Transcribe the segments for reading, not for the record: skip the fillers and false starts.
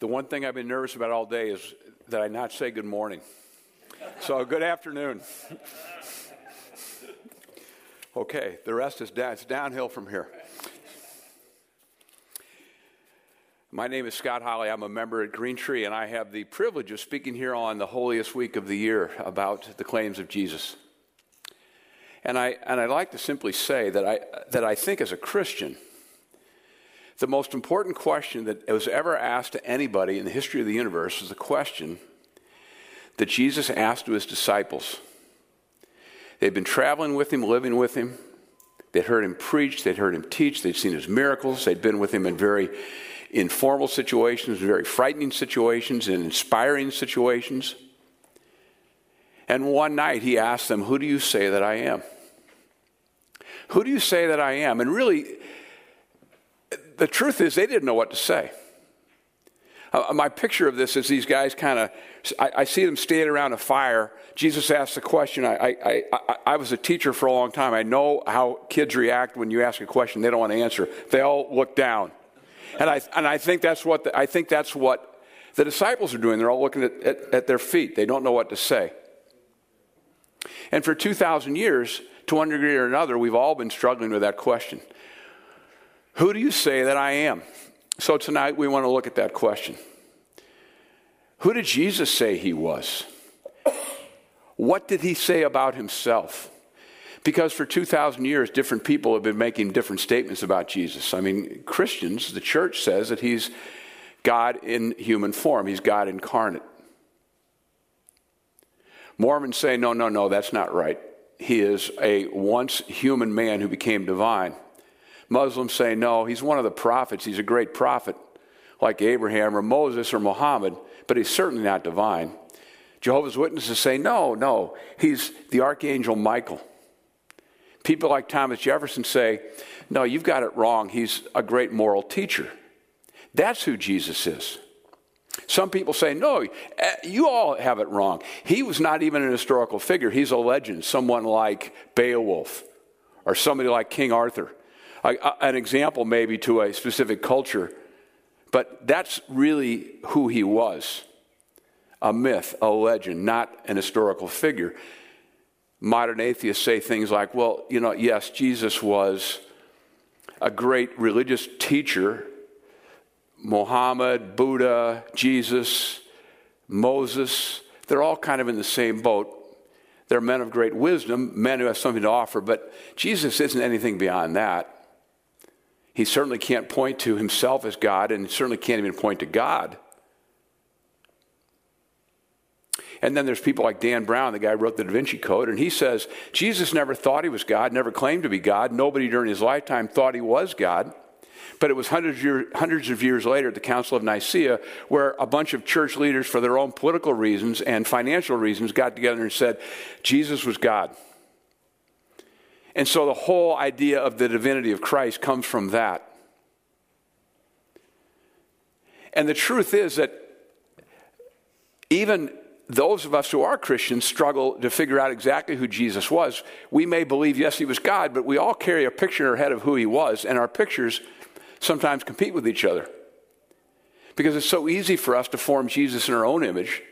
The one thing I've been nervous about all day is that I not say good morning. So good afternoon. Okay, the rest is down. It's downhill from here. My name is Scott Holley. I'm a member at Green Tree, and I have the privilege of speaking here on the holiest week of the year about the claims of Jesus. And I'd like to simply say that I think as a Christian, the most important question that was ever asked to anybody in the history of the universe is the question that Jesus asked to his disciples. They'd been traveling with him, living with him. They'd heard him preach. They'd heard him teach. They'd seen his miracles. They'd been with him in very informal situations, very frightening situations, and inspiring situations. And one night he asked them, "Who do you say that I am? Who do you say that I am?" And really, the truth is they didn't know what to say. My picture of this is these guys kind of, I see them standing around a fire. Jesus asked the question. I was a teacher for a long time. I know how kids react when you ask a question they don't want to answer. They all look down. And I think that's what the disciples are doing. They're all looking at their feet. They don't know what to say. And for 2,000 years, to one degree or another, we've all been struggling with that question. Who do you say that I am? So tonight we want to look at that question. Who did Jesus say he was? What did he say about himself? Because for 2,000 years, different people have been making different statements about Jesus. I mean, Christians, the church says that he's God in human form. He's God incarnate. Mormons say, no, that's not right. He is a once human man who became divine. Muslims say, no, he's one of the prophets. He's a great prophet like Abraham or Moses or Muhammad, but he's certainly not divine. Jehovah's Witnesses say, no, he's the Archangel Michael. People like Thomas Jefferson say, no, you've got it wrong. He's a great moral teacher. That's who Jesus is. Some people say, no, you all have it wrong. He was not even an historical figure. He's a legend, someone like Beowulf or somebody like King Arthur, an example maybe to a specific culture. But that's really who he was, a myth, a legend, not an historical figure. Modern atheists say things like, well, you know, yes, Jesus was a great religious teacher, Muhammad, Buddha, Jesus, Moses, they're all kind of in the same boat. They're men of great wisdom, men who have something to offer, but Jesus isn't anything beyond that. He certainly can't point to himself as God, and certainly can't even point to God. And then there's people like Dan Brown, the guy who wrote the Da Vinci Code, and he says, Jesus never thought he was God, never claimed to be God. Nobody during his lifetime thought he was God. But it was hundreds of years later at the Council of Nicaea where a bunch of church leaders, for their own political reasons and financial reasons, got together and said, Jesus was God. And so the whole idea of the divinity of Christ comes from that. And the truth is that even those of us who are Christians struggle to figure out exactly who Jesus was. We may believe, yes, he was God, but we all carry a picture in our head of who he was, and our pictures sometimes compete with each other. Because it's so easy for us to form Jesus in our own image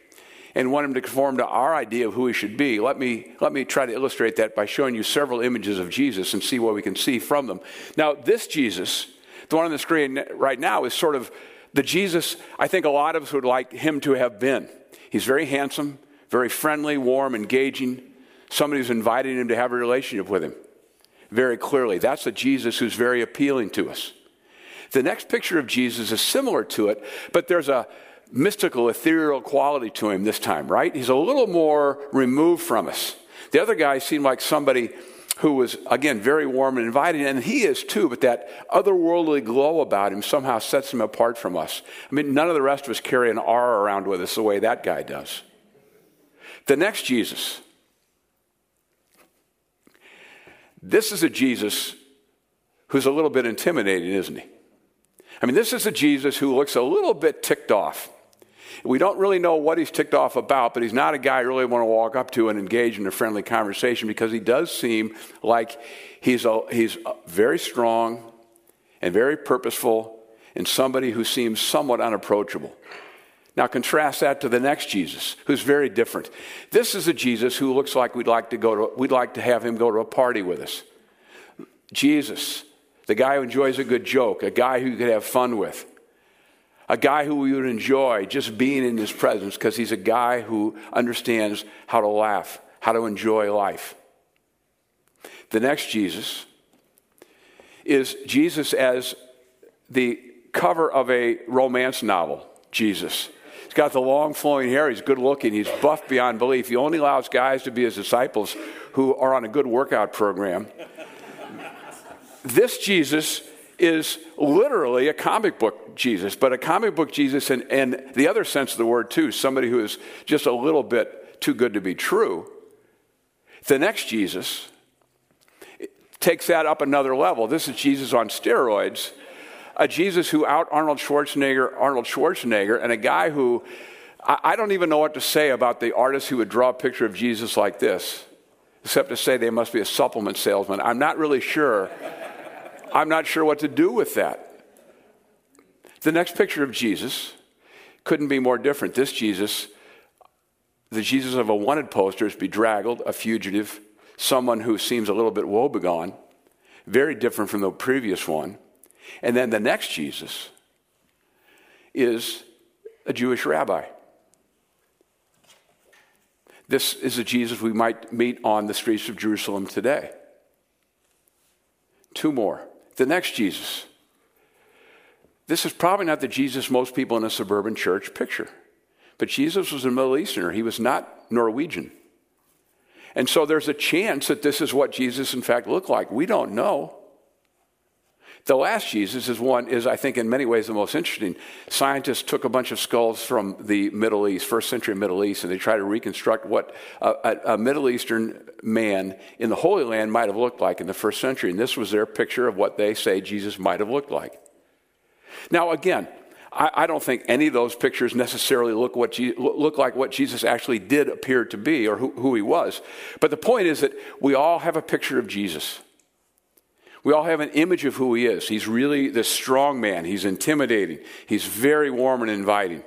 and want him to conform to our idea of who he should be. Let me try to illustrate that by showing you several images of Jesus and see what we can see from them. Now, this Jesus, the one on the screen right now, is sort of the Jesus I think a lot of us would like him to have been. He's very handsome, very friendly, warm, engaging, somebody who's inviting him to have a relationship with him. Very clearly, that's the Jesus who's very appealing to us. The next picture of Jesus is similar to it, but there's a mystical, ethereal quality to him this time, right? He's a little more removed from us. The other guy seemed like somebody who was, again, very warm and inviting, and he is too, but that otherworldly glow about him somehow sets him apart from us. I mean, none of the rest of us carry an aura around with us the way that guy does. The next Jesus. This is a Jesus who's a little bit intimidating, isn't he? I mean, this is a Jesus who looks a little bit ticked off. We don't really know what he's ticked off about, but he's not a guy you really want to walk up to and engage in a friendly conversation because he does seem like he's very strong and very purposeful in somebody who seems somewhat unapproachable. Now contrast that to the next Jesus, who's very different. This is a Jesus who looks like we'd like to have him go to a party with us. Jesus, the guy who enjoys a good joke, a guy who you could have fun with, a guy who we would enjoy just being in his presence because he's a guy who understands how to laugh, how to enjoy life. The next Jesus is Jesus as the cover of a romance novel, Jesus. He's got the long flowing hair, he's good looking, he's buff beyond belief. He only allows guys to be his disciples who are on a good workout program. This Jesus is literally a comic book Jesus, but a comic book Jesus in the other sense of the word too, somebody who is just a little bit too good to be true. The next Jesus takes that up another level. This is Jesus on steroids, a Jesus who out Arnold Schwarzenegger, and a guy who, I don't even know what to say about the artist who would draw a picture of Jesus like this, except to say they must be a supplement salesman. I'm not really sure. I'm not sure what to do with that. The next picture of Jesus couldn't be more different. This Jesus, the Jesus of a wanted poster, is bedraggled, a fugitive, someone who seems a little bit woebegone, very different from the previous one. And then the next Jesus is a Jewish rabbi. This is a Jesus we might meet on the streets of Jerusalem today. Two more. The next Jesus. This is probably not the Jesus most people in a suburban church picture. But Jesus was a Middle Easterner. He was not Norwegian. And so there's a chance that this is what Jesus, in fact, looked like. We don't know. The last Jesus is, I think, in many ways the most interesting. Scientists took a bunch of skulls from the Middle East, first century Middle East, and they tried to reconstruct what a Middle Eastern man in the Holy Land might have looked like in the first century. And this was their picture of what they say Jesus might have looked like. Now, again, I don't think any of those pictures necessarily look like what Jesus actually did appear to be or who he was. But the point is that we all have a picture of Jesus. We all have an image of who he is. He's really this strong man. He's intimidating. He's very warm and inviting.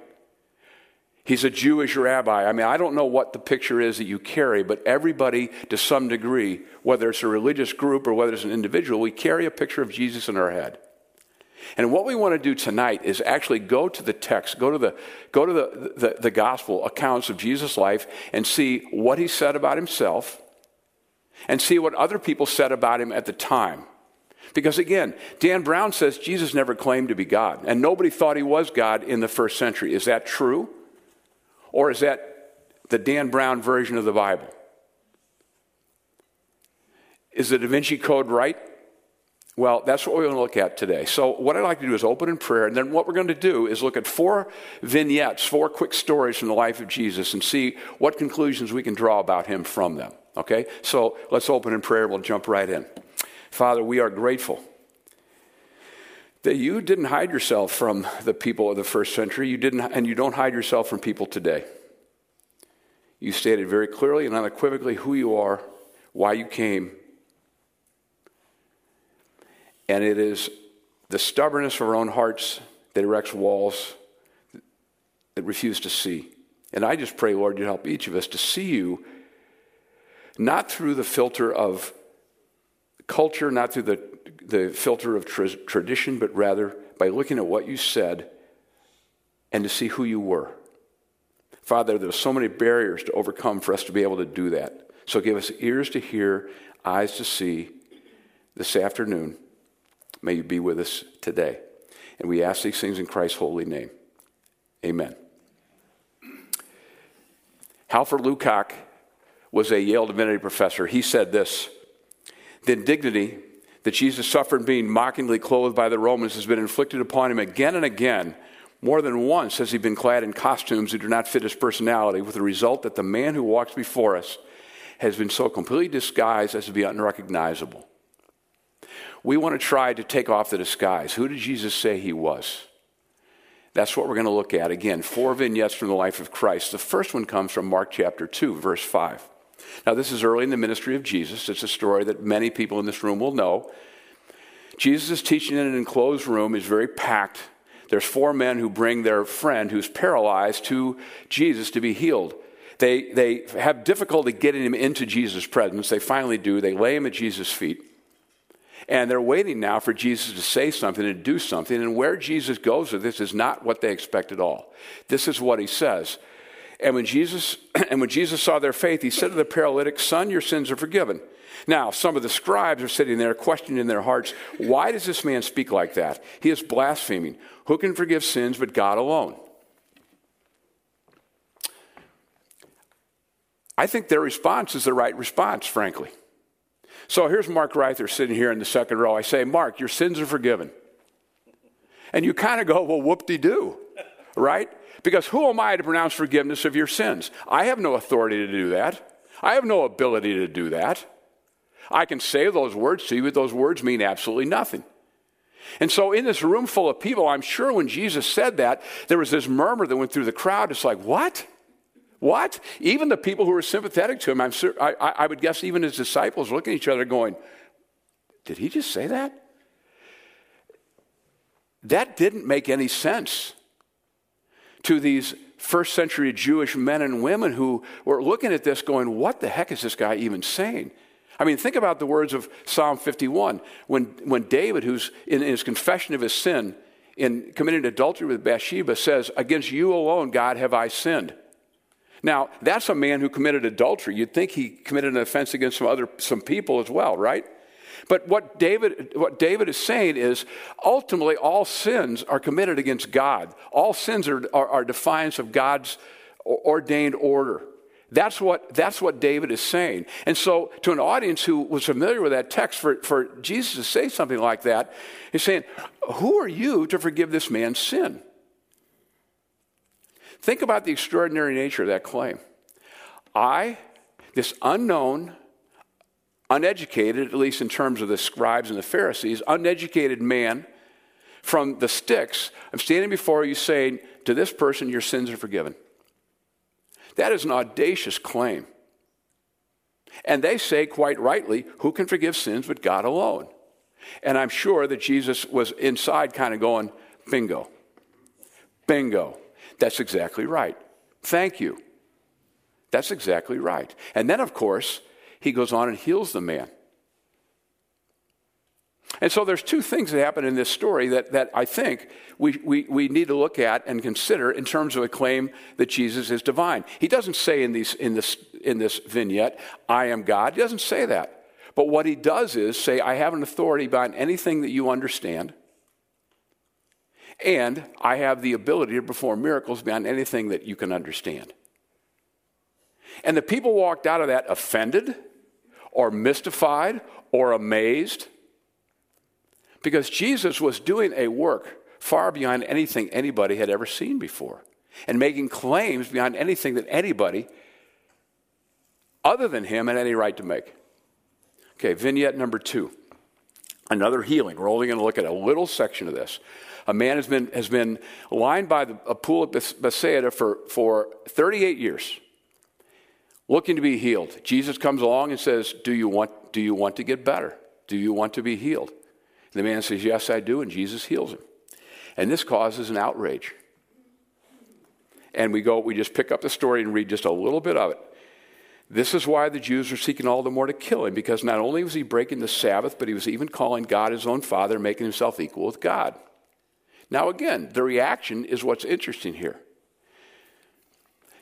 He's a Jewish rabbi. I mean, I don't know what the picture is that you carry, but everybody to some degree, whether it's a religious group or whether it's an individual, we carry a picture of Jesus in our head. And what we want to do tonight is actually go to the text, go to the gospel accounts of Jesus' life and see what he said about himself and see what other people said about him at the time. Because again, Dan Brown says Jesus never claimed to be God, and nobody thought he was God in the first century. Is that true? Or is that the Dan Brown version of the Bible? Is the Da Vinci Code right? Well, that's what we're going to look at today. So what I'd like to do is open in prayer, and then what we're going to do is look at four vignettes, four quick stories from the life of Jesus, and see what conclusions we can draw about him from them. Okay? So let's open in prayer. We'll jump right in. Father, we are grateful that you didn't hide yourself from the people of the first century. You didn't, and you don't hide yourself from people today. You stated very clearly and unequivocally who you are, why you came. And it is the stubbornness of our own hearts that erects walls that refuse to see. And I just pray, Lord, you help each of us to see you not through the filter of culture, not through the filter of tradition, but rather by looking at what you said and to see who you were. Father, there are so many barriers to overcome for us to be able to do that. So give us ears to hear, eyes to see this afternoon. May you be with us today. And we ask these things in Christ's holy name. Amen. Halford Lukac was a Yale Divinity professor. He said this: the indignity that Jesus suffered being mockingly clothed by the Romans has been inflicted upon him again and again. More than once has he been clad in costumes that do not fit his personality, with the result that the man who walks before us has been so completely disguised as to be unrecognizable. We want to try to take off the disguise. Who did Jesus say he was? That's what we're going to look at. Again, four vignettes from the life of Christ. The first one comes from Mark chapter 2, verse 5. Now, this is early in the ministry of Jesus. It's a story that many people in this room will know. Jesus is teaching in an enclosed room. He's very packed. There's four men who bring their friend who's paralyzed to Jesus to be healed. They have difficulty getting him into Jesus' presence. They finally do. They lay him at Jesus' feet. And they're waiting now for Jesus to say something and do something. And where Jesus goes with this is not what they expect at all. This is what he says. And when Jesus saw their faith, he said to the paralytic, "Son, your sins are forgiven." Now, some of the scribes are sitting there questioning in their hearts, why does this man speak like that? He is blaspheming. Who can forgive sins but God alone? I think their response is the right response, frankly. So here's Mark Reither sitting here in the second row. I say, "Mark, your sins are forgiven." And you kind of go, well, whoop-de-doo, right? Because who am I to pronounce forgiveness of your sins? I have no authority to do that. I have no ability to do that. I can say those words to you, but those words mean absolutely nothing. And so in this room full of people, I'm sure when Jesus said that, there was this murmur that went through the crowd. It's like, what? What? Even the people who were sympathetic to him, I would guess even his disciples looking at each other going, did he just say that? That didn't make any sense to these first century Jewish men and women who were looking at this going, what the heck is this guy even saying? I mean, think about the words of Psalm 51. When David, who's in his confession of his sin, in committing adultery with Bathsheba, says, "Against you alone, God, have I sinned." Now, that's a man who committed adultery. You'd think he committed an offense against some people as well, right? But what David is saying is, ultimately, all sins are committed against God. All sins are defiance of God's ordained order. That's what David is saying. And so to an audience who was familiar with that text, for Jesus to say something like that, he's saying, who are you to forgive this man's sin? Think about the extraordinary nature of that claim. This unknown, uneducated, at least in terms of the scribes and the Pharisees, uneducated man from the sticks, I'm standing before you saying to this person, your sins are forgiven. That is an audacious claim. And they say, quite rightly, who can forgive sins but God alone? And I'm sure that Jesus was inside kind of going, bingo, bingo. That's exactly right. Thank you. That's exactly right. And then, of course, he goes on and heals the man. And so there's two things that happen in this story that I think we need to look at and consider in terms of a claim that Jesus is divine. He doesn't say in this vignette, "I am God." He doesn't say that. But what he does is say, "I have an authority beyond anything that you understand, and I have the ability to perform miracles beyond anything that you can understand." And the people walked out of that offended or mystified or amazed, because Jesus was doing a work far beyond anything anybody had ever seen before, and making claims beyond anything that anybody other than him had any right to make. Okay, vignette number 2. Another healing. We're only going to look at a little section of this. A man has been lying by a pool at Bethsaida for 38 years, looking to be healed. Jesus comes along and says, "Do you want to get better? Do you want to be healed?" The man says, "Yes, I do," and Jesus heals him. And this causes an outrage. And we just pick up the story and read just a little bit of it. This is why the Jews were seeking all the more to kill him, because not only was he breaking the Sabbath, but he was even calling God his own Father, making himself equal with God. Now again, the reaction is what's interesting here.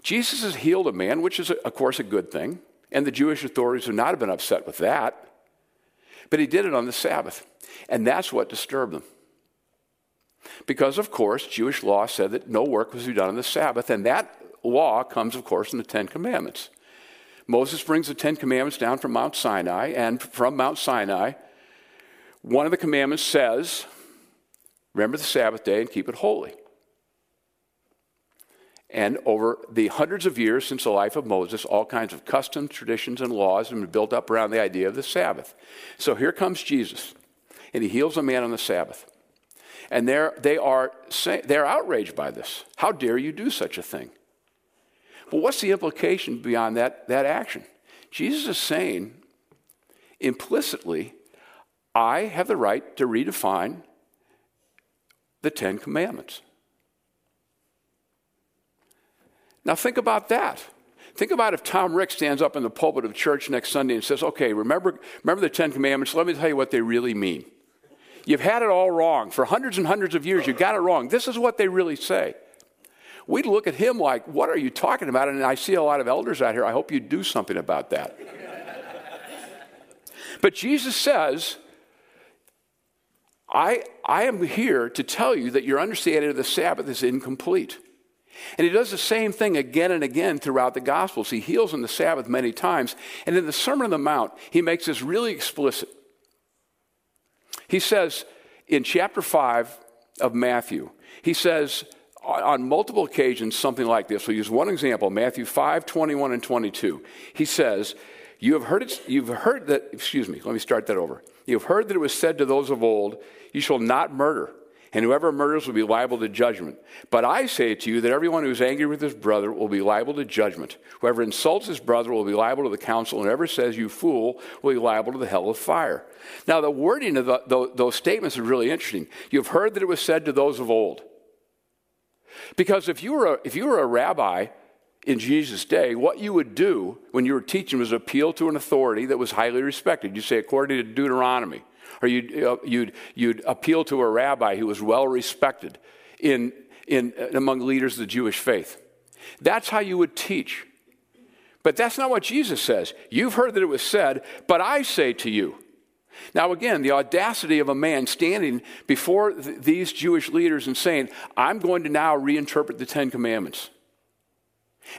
Jesus has healed a man, which is, of course, a good thing, and the Jewish authorities would not have been upset with that. But he did it on the Sabbath, and that's what disturbed them. Because, of course, Jewish law said that no work was to be done on the Sabbath, and that law comes, of course, in the Ten Commandments. Moses brings the Ten Commandments down from Mount Sinai, and from Mount Sinai, one of the commandments says, remember the Sabbath day and keep it holy. And over the hundreds of years since the life of Moses, all kinds of customs, traditions, and laws have been built up around the idea of the Sabbath. So here comes Jesus, and he heals a man on the Sabbath. And they're outraged by this. How dare you do such a thing? But what's the implication beyond that action? Jesus is saying, implicitly, I have the right to redefine the Ten Commandments. Now think about that. Think about if Tom Rick stands up in the pulpit of church next Sunday and says, okay, remember the Ten Commandments, let me tell you what they really mean. You've had it all wrong. For hundreds and hundreds of years, you got it wrong. This is what they really say. We'd look at him like, what are you talking about? And I see a lot of elders out here. I hope you do something about that. But Jesus says, I am here to tell you that your understanding of the Sabbath is incomplete. And he does the same thing again and again throughout the Gospels. He heals on the Sabbath many times. And in the Sermon on the Mount, he makes this really explicit. He says in chapter 5 of Matthew, he says on multiple occasions something like this. We'll use one example, Matthew 5, 21 and 22. He says, You've heard that it was said to those of old, you shall not murder, and whoever murders will be liable to judgment. But I say to you that everyone who is angry with his brother will be liable to judgment. Whoever insults his brother will be liable to the council, and whoever says you fool will be liable to the hell of fire. Now the wording of those statements is really interesting. You've heard that it was said to those of old. Because if you were a rabbi in Jesus' day, what you would do when you were teaching was appeal to an authority that was highly respected. You'd say, according to Deuteronomy. Or you'd appeal to a rabbi who was well respected among leaders of the Jewish faith. That's how you would teach. But that's not what Jesus says. You've heard that it was said, but I say to you. Now again, the audacity of a man standing before these Jewish leaders and saying, I'm going to now reinterpret the Ten Commandments.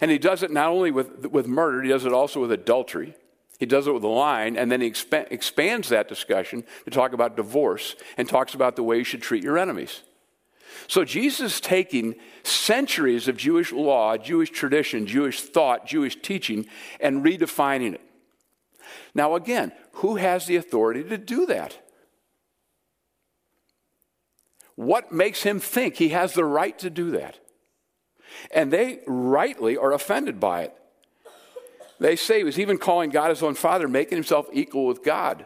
And he does it not only with murder, he does it also with adultery. He does it with a line, and then he expands that discussion to talk about divorce and talks about the way you should treat your enemies. So Jesus is taking centuries of Jewish law, Jewish tradition, Jewish thought, Jewish teaching, and redefining it. Now again, who has the authority to do that? What makes him think he has the right to do that? And they rightly are offended by it. They say he was even calling God his own Father, making himself equal with God.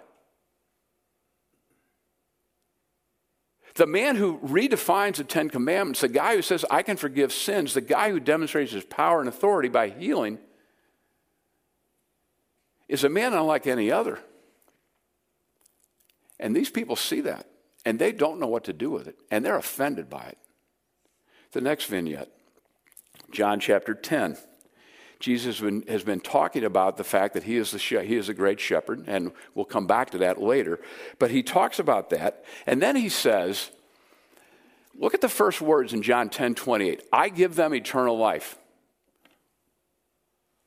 The man who redefines the Ten Commandments, the guy who says, I can forgive sins, the guy who demonstrates his power and authority by healing, is a man unlike any other. And these people see that, and they don't know what to do with it, and they're offended by it. The next vignette, John chapter 10. Jesus has been talking about the fact that he is the great shepherd, and we'll come back to that later. But he talks about that, and then he says, look at the first words in John 10:28. I give them eternal life.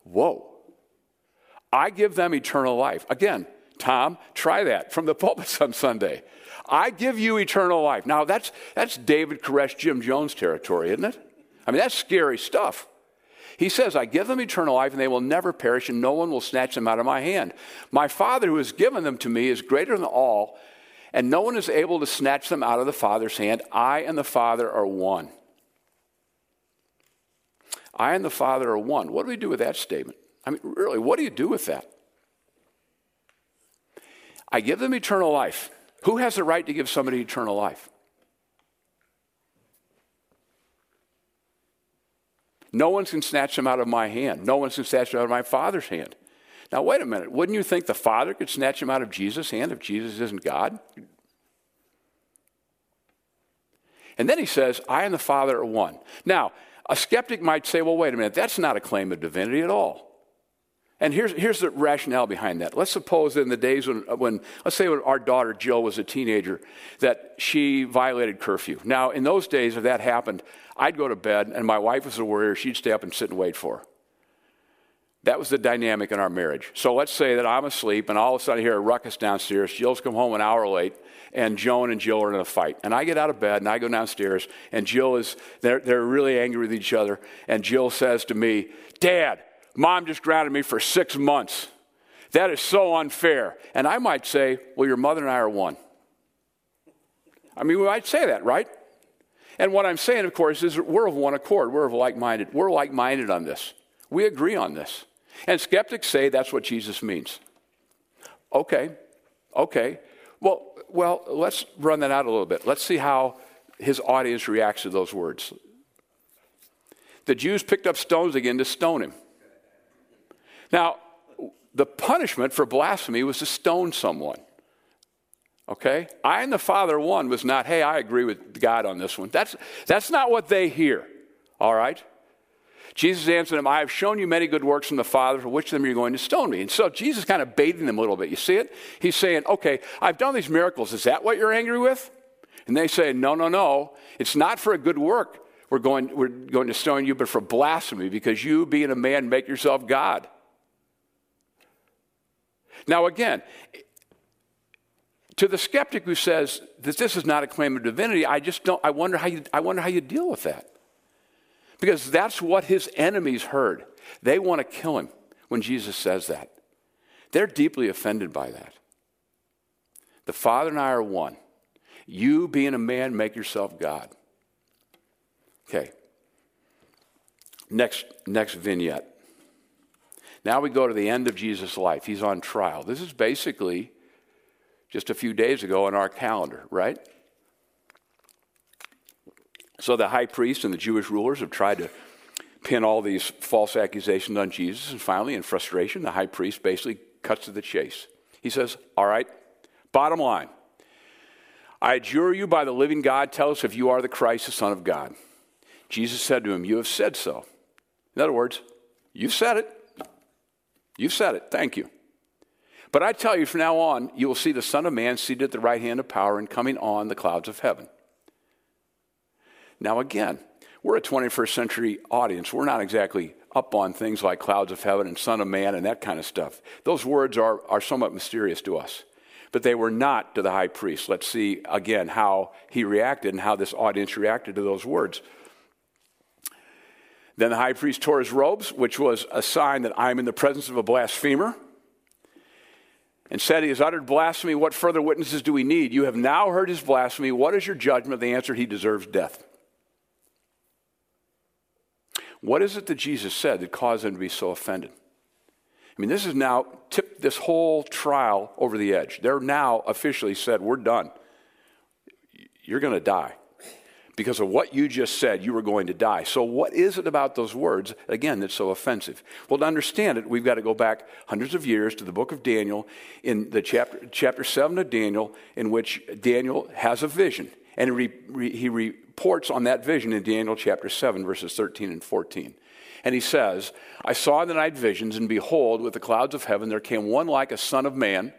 Whoa. I give them eternal life. Again, Tom, try that from the pulpit some Sunday. I give you eternal life. Now, that's David Koresh, Jim Jones territory, isn't it? I mean, that's scary stuff. He says, I give them eternal life, and they will never perish, and no one will snatch them out of my hand. My Father who has given them to me is greater than all, and no one is able to snatch them out of the Father's hand. I and the Father are one. I and the Father are one. What do we do with that statement? I mean, really, what do you do with that? I give them eternal life. Who has the right to give somebody eternal life? No one can snatch them out of my hand. No one can snatch them out of my Father's hand. Now, wait a minute. Wouldn't you think the Father could snatch them out of Jesus' hand if Jesus isn't God? And then he says, I and the Father are one. Now, a skeptic might say, well, wait a minute. That's not a claim of divinity at all. And here's the rationale behind that. Let's suppose that in the days when our daughter Jill was a teenager, that she violated curfew. Now, in those days, if that happened, I'd go to bed, and my wife was a worrier. She'd stay up and sit and wait for her. That was the dynamic in our marriage. So let's say that I'm asleep, and all of a sudden I hear a ruckus downstairs. Jill's come home an hour late, and Joan and Jill are in a fight. And I get out of bed, and I go downstairs, and Jill they're really angry with each other. And Jill says to me, Dad, Mom just grounded me for 6 months. That is so unfair. And I might say, well, your mother and I are one. I mean, we might say that, right? And what I'm saying, of course, is we're of one accord. We're of like-minded. We're like-minded on this. We agree on this. And skeptics say that's what Jesus means. Okay. Well, let's run that out a little bit. Let's see how his audience reacts to those words. The Jews picked up stones again to stone him. Now, the punishment for blasphemy was to stone someone. Okay? I and the Father one was not, hey, I agree with God on this one. That's not what they hear. All right? Jesus answered him, I have shown you many good works from the Father, for which of them are you going to stone me? And so Jesus kind of baiting them a little bit. You see it? He's saying, okay, I've done these miracles. Is that what you're angry with? And they say, no. It's not for a good work we're going to stone you, but for blasphemy, because you, being a man, make yourself God. Now again, to the skeptic who says that this is not a claim of divinity, I wonder how you deal with that. Because that's what his enemies heard. They want to kill him when Jesus says that. They're deeply offended by that. The Father and I are one. You, being a man, make yourself God. Okay. Next vignette. Now we go to the end of Jesus' life. He's on trial. This is basically just a few days ago on our calendar, right? So the high priest and the Jewish rulers have tried to pin all these false accusations on Jesus. And finally, in frustration, the high priest basically cuts to the chase. He says, all right, bottom line. I adjure you by the living God, tell us if you are the Christ, the Son of God. Jesus said to him, you have said so. In other words, you've said it. You've said it. Thank you. But I tell you, from now on, you will see the Son of Man seated at the right hand of power and coming on the clouds of heaven. Now again, we're a 21st century audience. We're not exactly up on things like clouds of heaven and Son of Man and that kind of stuff. Those words are somewhat mysterious to us. But they were not to the high priest. Let's see again how he reacted and how this audience reacted to those words. Then the high priest tore his robes, which was a sign that I am in the presence of a blasphemer, and said, he has uttered blasphemy. What further witnesses do we need? You have now heard his blasphemy. What is your judgment? They answered, he deserves death. What is it that Jesus said that caused them to be so offended? I mean, this has now tipped this whole trial over the edge. They're now officially said, we're done. You're going to die. Because of what you just said, you were going to die. So what is it about those words, again, that's so offensive? Well, to understand it, we've got to go back hundreds of years to the book of Daniel, in the chapter 7 of Daniel, in which Daniel has a vision. And he reports on that vision in Daniel chapter 7, verses 13 and 14. And he says, I saw in the night visions, and behold, with the clouds of heaven there came one like a son of man,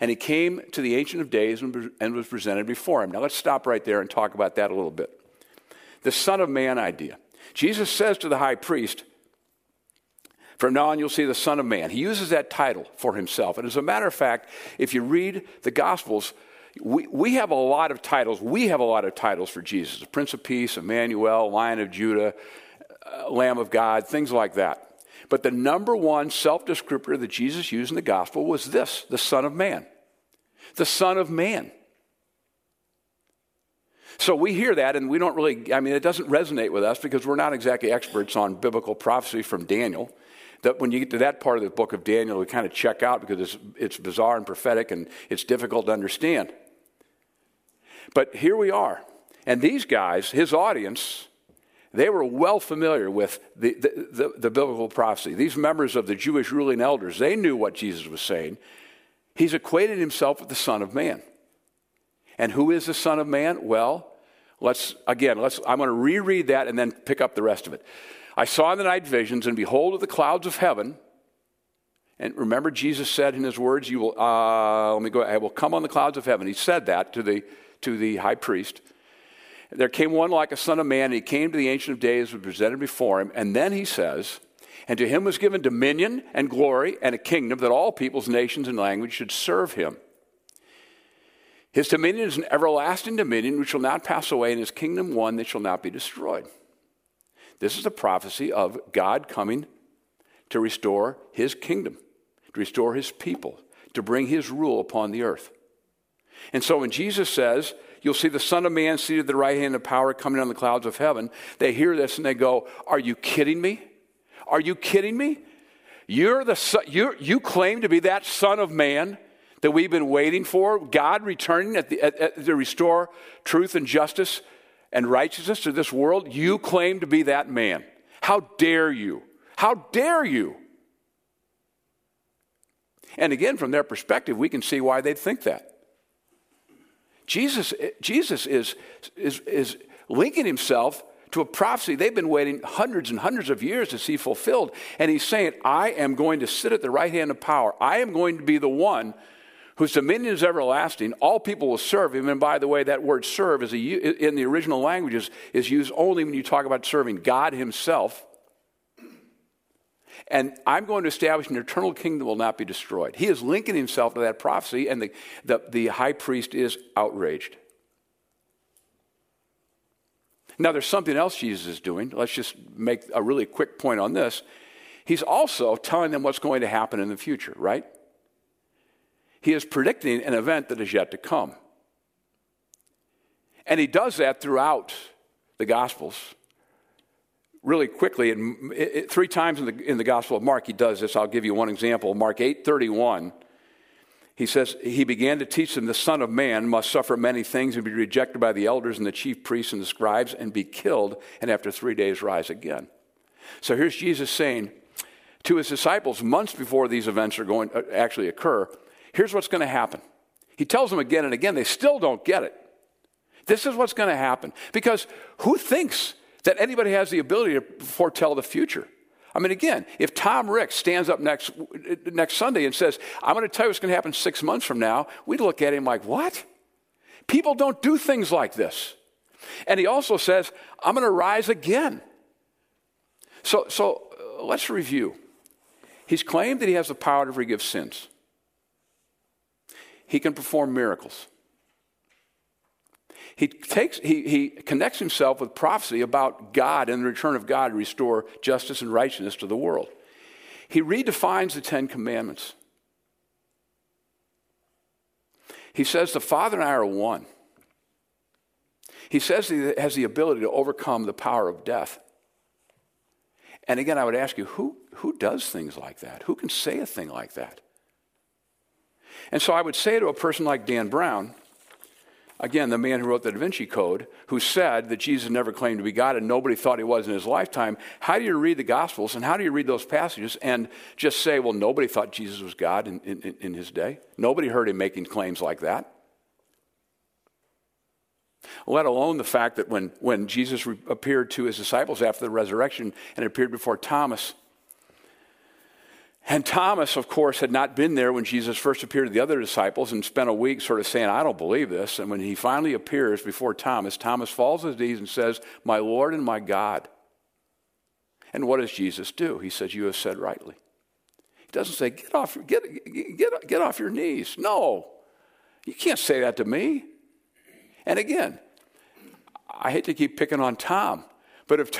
and he came to the Ancient of Days and was presented before him. Now let's stop right there and talk about that a little bit. The Son of Man idea. Jesus says to the high priest, from now on you'll see the Son of Man. He uses that title for himself. And as a matter of fact, if you read the Gospels, we have a lot of titles. We have a lot of titles for Jesus. The Prince of Peace, Emmanuel, Lion of Judah, Lamb of God, things like that. But the number one self-descriptor that Jesus used in the Gospel was this, the Son of Man. The Son of Man. So we hear that and we don't really, it doesn't resonate with us because we're not exactly experts on biblical prophecy from Daniel. That when you get to that part of the book of Daniel, we kind of check out because it's bizarre and prophetic and it's difficult to understand. But here we are. And these guys, his audience, they were well familiar with the biblical prophecy. These members of the Jewish ruling elders, they knew what Jesus was saying. He's equated himself with the Son of Man. And who is the Son of Man? Well, I'm going to reread that and then pick up the rest of it. I saw in the night visions, and behold, of the clouds of heaven. And remember, Jesus said in his words, I will come on the clouds of heaven. He said that to the high priest. There came one like a son of man, and he came to the Ancient of Days, was presented before him. And then he says, and to him was given dominion and glory and a kingdom that all peoples, nations, and languages should serve him. His dominion is an everlasting dominion which shall not pass away, and his kingdom one that shall not be destroyed. This is the prophecy of God coming to restore his kingdom, to restore his people, to bring his rule upon the earth. And so when Jesus says, you'll see the Son of Man seated at the right hand of power coming on the clouds of heaven, they hear this and they go, are you kidding me? Are you kidding me? You claim to be that Son of Man that we've been waiting for, God returning to restore truth and justice and righteousness to this world, you claim to be that man. How dare you? How dare you? And again, from their perspective, we can see why they'd think that. Jesus is linking himself to a prophecy they've been waiting hundreds and hundreds of years to see fulfilled. And he's saying, I am going to sit at the right hand of power. I am going to be the one whose dominion is everlasting. All people will serve him. And by the way, that word serve is in the original languages is used only when you talk about serving God himself. And I'm going to establish an eternal kingdom that will not be destroyed. He is linking himself to that prophecy, and the high priest is outraged. Now, there's something else Jesus is doing. Let's just make a really quick point on this. He's also telling them what's going to happen in the future, right? He is predicting an event that is yet to come. And he does that throughout the Gospels. Really quickly, and three times in the Gospel of Mark, he does this. I'll give you one example. Mark 8:31, he says, he began to teach them the Son of Man must suffer many things and be rejected by the elders and the chief priests and the scribes and be killed and after 3 days rise again. So here's Jesus saying to his disciples months before these events are going to actually occur, here's what's going to happen. He tells them again and again, they still don't get it. This is what's going to happen. Because who thinks that anybody has the ability to foretell the future? I mean, again, if Tom Rick stands up next Sunday and says, I'm going to tell you what's going to happen 6 months from now, we'd look at him like, what? People don't do things like this. And he also says, I'm going to rise again. So let's review. He's claimed that he has the power to forgive sins. He can perform miracles. He connects himself with prophecy about God and the return of God to restore justice and righteousness to the world. He redefines the Ten Commandments. He says the Father and I are one. He says he has the ability to overcome the power of death. And again, I would ask you, who does things like that? Who can say a thing like that? And so I would say to a person like Dan Brown, again, the man who wrote the Da Vinci Code, who said that Jesus never claimed to be God and nobody thought he was in his lifetime, how do you read the Gospels and how do you read those passages and just say, well, nobody thought Jesus was God in his day? Nobody heard him making claims like that. Let alone the fact that when Jesus appeared to his disciples after the resurrection and appeared before Thomas, and Thomas, of course, had not been there when Jesus first appeared to the other disciples and spent a week sort of saying, I don't believe this. And when he finally appears before Thomas, Thomas falls on his knees and says, my Lord and my God. And what does Jesus do? He says, you have said rightly. He doesn't say, get off your knees. No, you can't say that to me. And again, I hate to keep picking on Tom. But if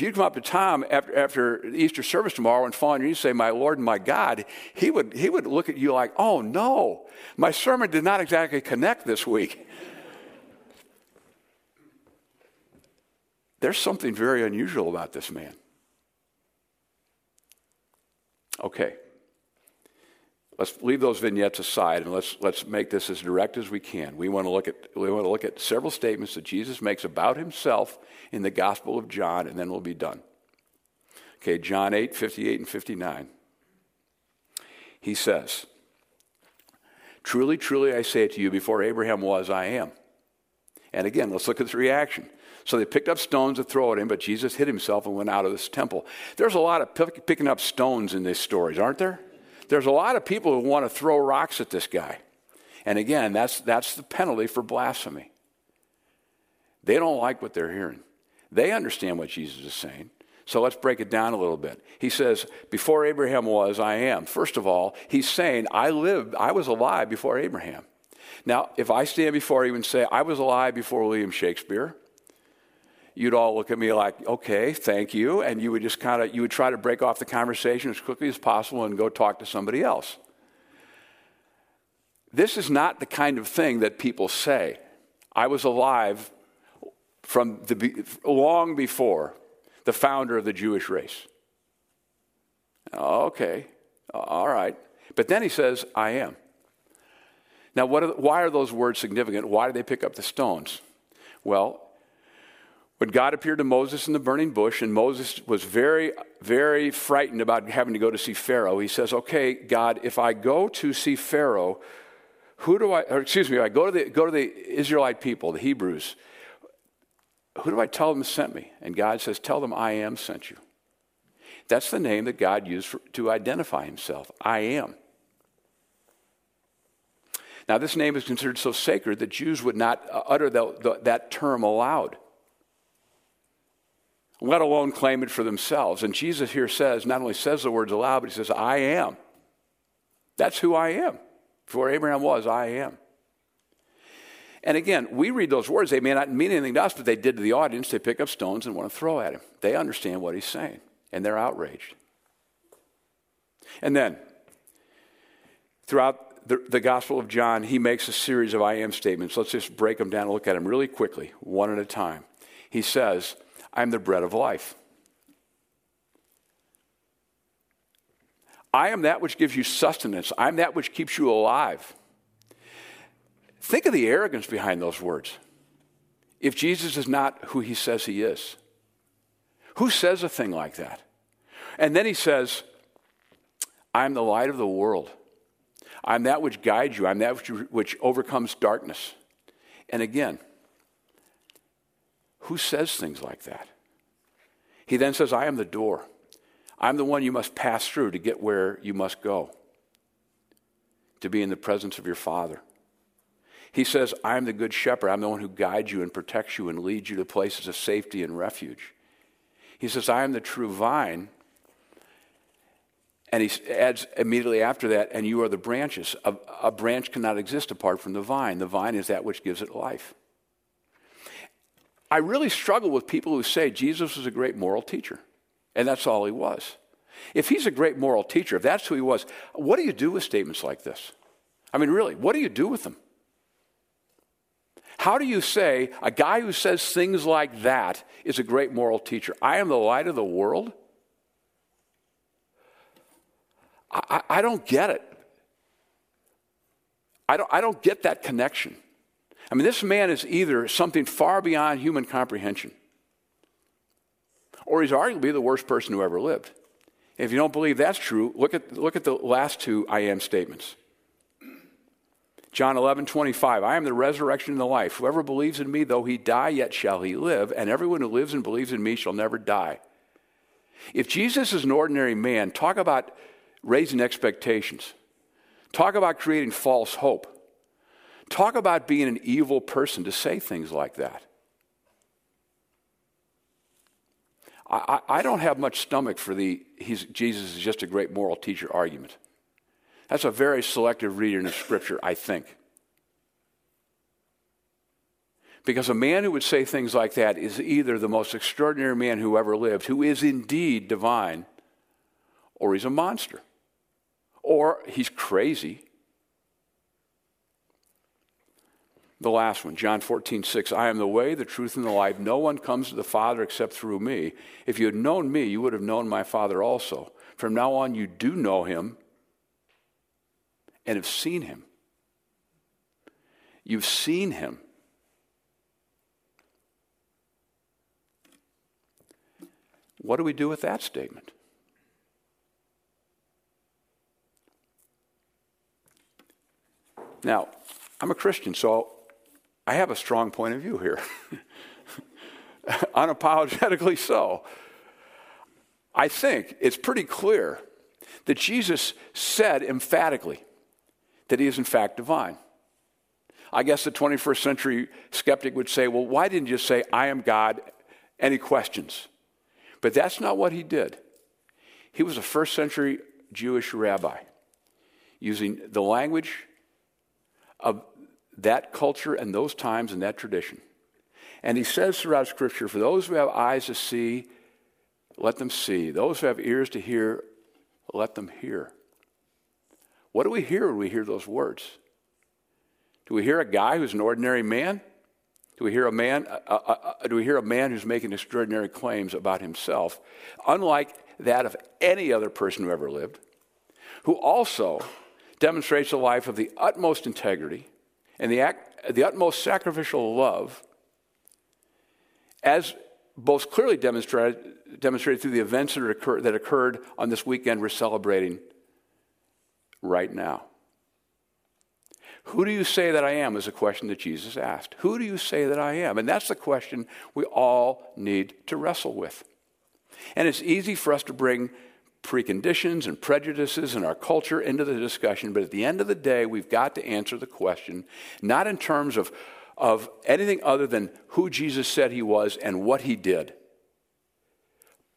you come up to Tom after Easter service tomorrow and fall on your knees and say, my Lord and my God, he would look at you like, oh no, my sermon did not exactly connect this week. There's something very unusual about this man. Okay. Let's leave those vignettes aside and let's make this as direct as we can. We want to look at several statements that Jesus makes about himself in the Gospel of John, and then we'll be done. Okay, John 8:58 and 59. He says, truly, truly, I say to you, before Abraham was, I am. And again, let's look at the reaction. So they picked up stones to throw at him, but Jesus hid himself and went out of this temple. There's a lot of picking up stones in these stories, aren't there? There's a lot of people who want to throw rocks at this guy. And again, that's the penalty for blasphemy. They don't like what they're hearing. They understand what Jesus is saying. So let's break it down a little bit. He says, before Abraham was, I am. First of all, he's saying, I was alive before Abraham. Now, if I stand before you and say, I was alive before William Shakespeare, you'd all look at me like, okay, thank you. And you would just you would try to break off the conversation as quickly as possible and go talk to somebody else. This is not the kind of thing that people say. I was alive from long before the founder of the Jewish race. Okay, all right. But then he says, I am. Now, why are those words significant? Why do they pick up the stones? Well, But God appeared to Moses in the burning bush, and Moses was very, very frightened about having to go to see Pharaoh. He says, okay, God, if I go to see Pharaoh, I go to the Israelite people, the Hebrews, who do I tell them sent me? And God says, tell them I am sent you. That's the name that God used to identify himself, I am. Now, this name is considered so sacred that Jews would not utter that term aloud, let alone claim it for themselves. And Jesus here says, not only says the words aloud, but he says, I am. That's who I am. Before Abraham was, I am. And again, we read those words. They may not mean anything to us, but they did to the audience. They pick up stones and want to throw at him. They understand what he's saying, and they're outraged. And then, throughout the Gospel of John, he makes a series of I am statements. Let's just break them down and look at them really quickly, one at a time. He says, I'm the bread of life. I am that which gives you sustenance. I'm that which keeps you alive. Think of the arrogance behind those words. If Jesus is not who he says he is, who says a thing like that? And then he says, I'm the light of the world. I'm that which guides you. I'm that which overcomes darkness. And again, who says things like that? He then says, I am the door. I'm the one you must pass through to get where you must go, to be in the presence of your Father. He says, I'm the good shepherd. I'm the one who guides you and protects you and leads you to places of safety and refuge. He says, I am the true vine. And he adds immediately after that, and you are the branches. A branch cannot exist apart from the vine. The vine is that which gives it life. I really struggle with people who say Jesus was a great moral teacher, and that's all he was. If he's a great moral teacher, if that's who he was, what do you do with statements like this? I mean, really, what do you do with them? How do you say a guy who says things like that is a great moral teacher? I am the light of the world? I don't get it. I don't get that connection. I mean, this man is either something far beyond human comprehension, or he's arguably the worst person who ever lived. If you don't believe that's true, look at the last two I am statements. John 11:25, I am the resurrection and the life. Whoever believes in me, though he die, yet shall he live, and everyone who lives and believes in me shall never die. If Jesus is an ordinary man, talk about raising expectations. Talk about creating false hope. Talk about being an evil person to say things like that. I don't have much stomach for Jesus is just a great moral teacher argument. That's a very selective reading of Scripture, I think. Because a man who would say things like that is either the most extraordinary man who ever lived, who is indeed divine, or he's a monster, or he's crazy. The last one, John 14:6, I am the way, the truth, and the life. No one comes to the Father except through me. If you had known me, you would have known my Father also. From now on, you do know him and have seen him. You've seen him. What do we do with that statement? Now, I'm a Christian, so I have a strong point of view here. Unapologetically so. I think it's pretty clear that Jesus said emphatically that he is in fact divine. I guess the 21st century skeptic would say, well, why didn't you just say, I am God, any questions? But that's not what he did. He was a first century Jewish rabbi using the language of that culture and those times and that tradition. And he says throughout Scripture, for those who have eyes to see, let them see. Those who have ears to hear, let them hear. What do we hear when we hear those words? Do we hear a guy who's an ordinary man? Do we hear a man? Who's making extraordinary claims about himself, unlike that of any other person who ever lived, who also demonstrates a life of the utmost integrity and the utmost sacrificial love, as most clearly demonstrated through the events that occurred on this weekend we're celebrating right now. Who do you say that I am is a question that Jesus asked. Who do you say that I am? And that's the question we all need to wrestle with. And it's easy for us to bring preconditions and prejudices and our culture into the discussion, but at the end of the day, we've got to answer the question, not in terms of anything other than who Jesus said he was and what he did.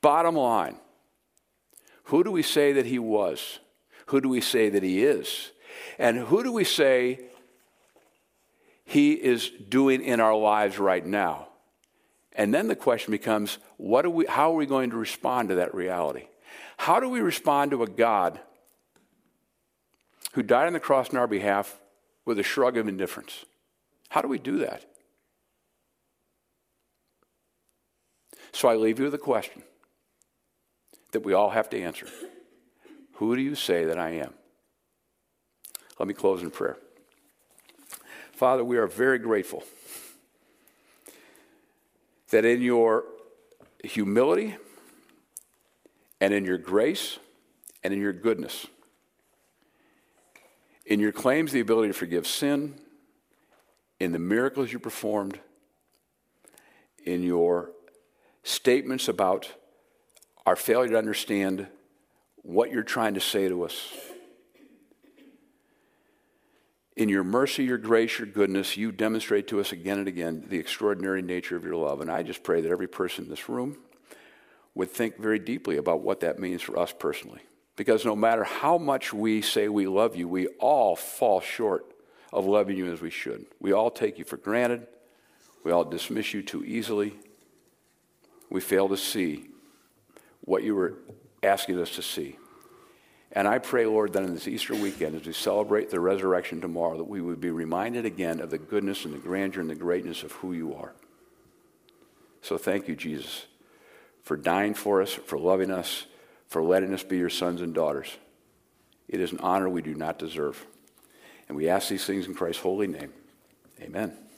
Bottom line, who do we say that he was? Who do we say that he is? And who do we say he is doing in our lives right now? And then the question becomes, how are we going to respond to that reality? How do we respond to a God who died on the cross on our behalf with a shrug of indifference? How do we do that? So I leave you with a question that we all have to answer. Who do you say that I am? Let me close in prayer. Father, we are very grateful that in your humility and in your grace and in your goodness, in your claims, the ability to forgive sin, in the miracles you performed, in your statements about our failure to understand what you're trying to say to us, in your mercy, your grace, your goodness, you demonstrate to us again and again the extraordinary nature of your love. And I just pray that every person in this room would think very deeply about what that means for us personally. Because no matter how much we say we love you, we all fall short of loving you as we should. We all take you for granted. We all dismiss you too easily. We fail to see what you were asking us to see. And I pray, Lord, that in this Easter weekend, as we celebrate the resurrection tomorrow, that we would be reminded again of the goodness and the grandeur and the greatness of who you are. So thank you, Jesus, for dying for us, for loving us, for letting us be your sons and daughters. It is an honor we do not deserve. And we ask these things in Christ's holy name. Amen.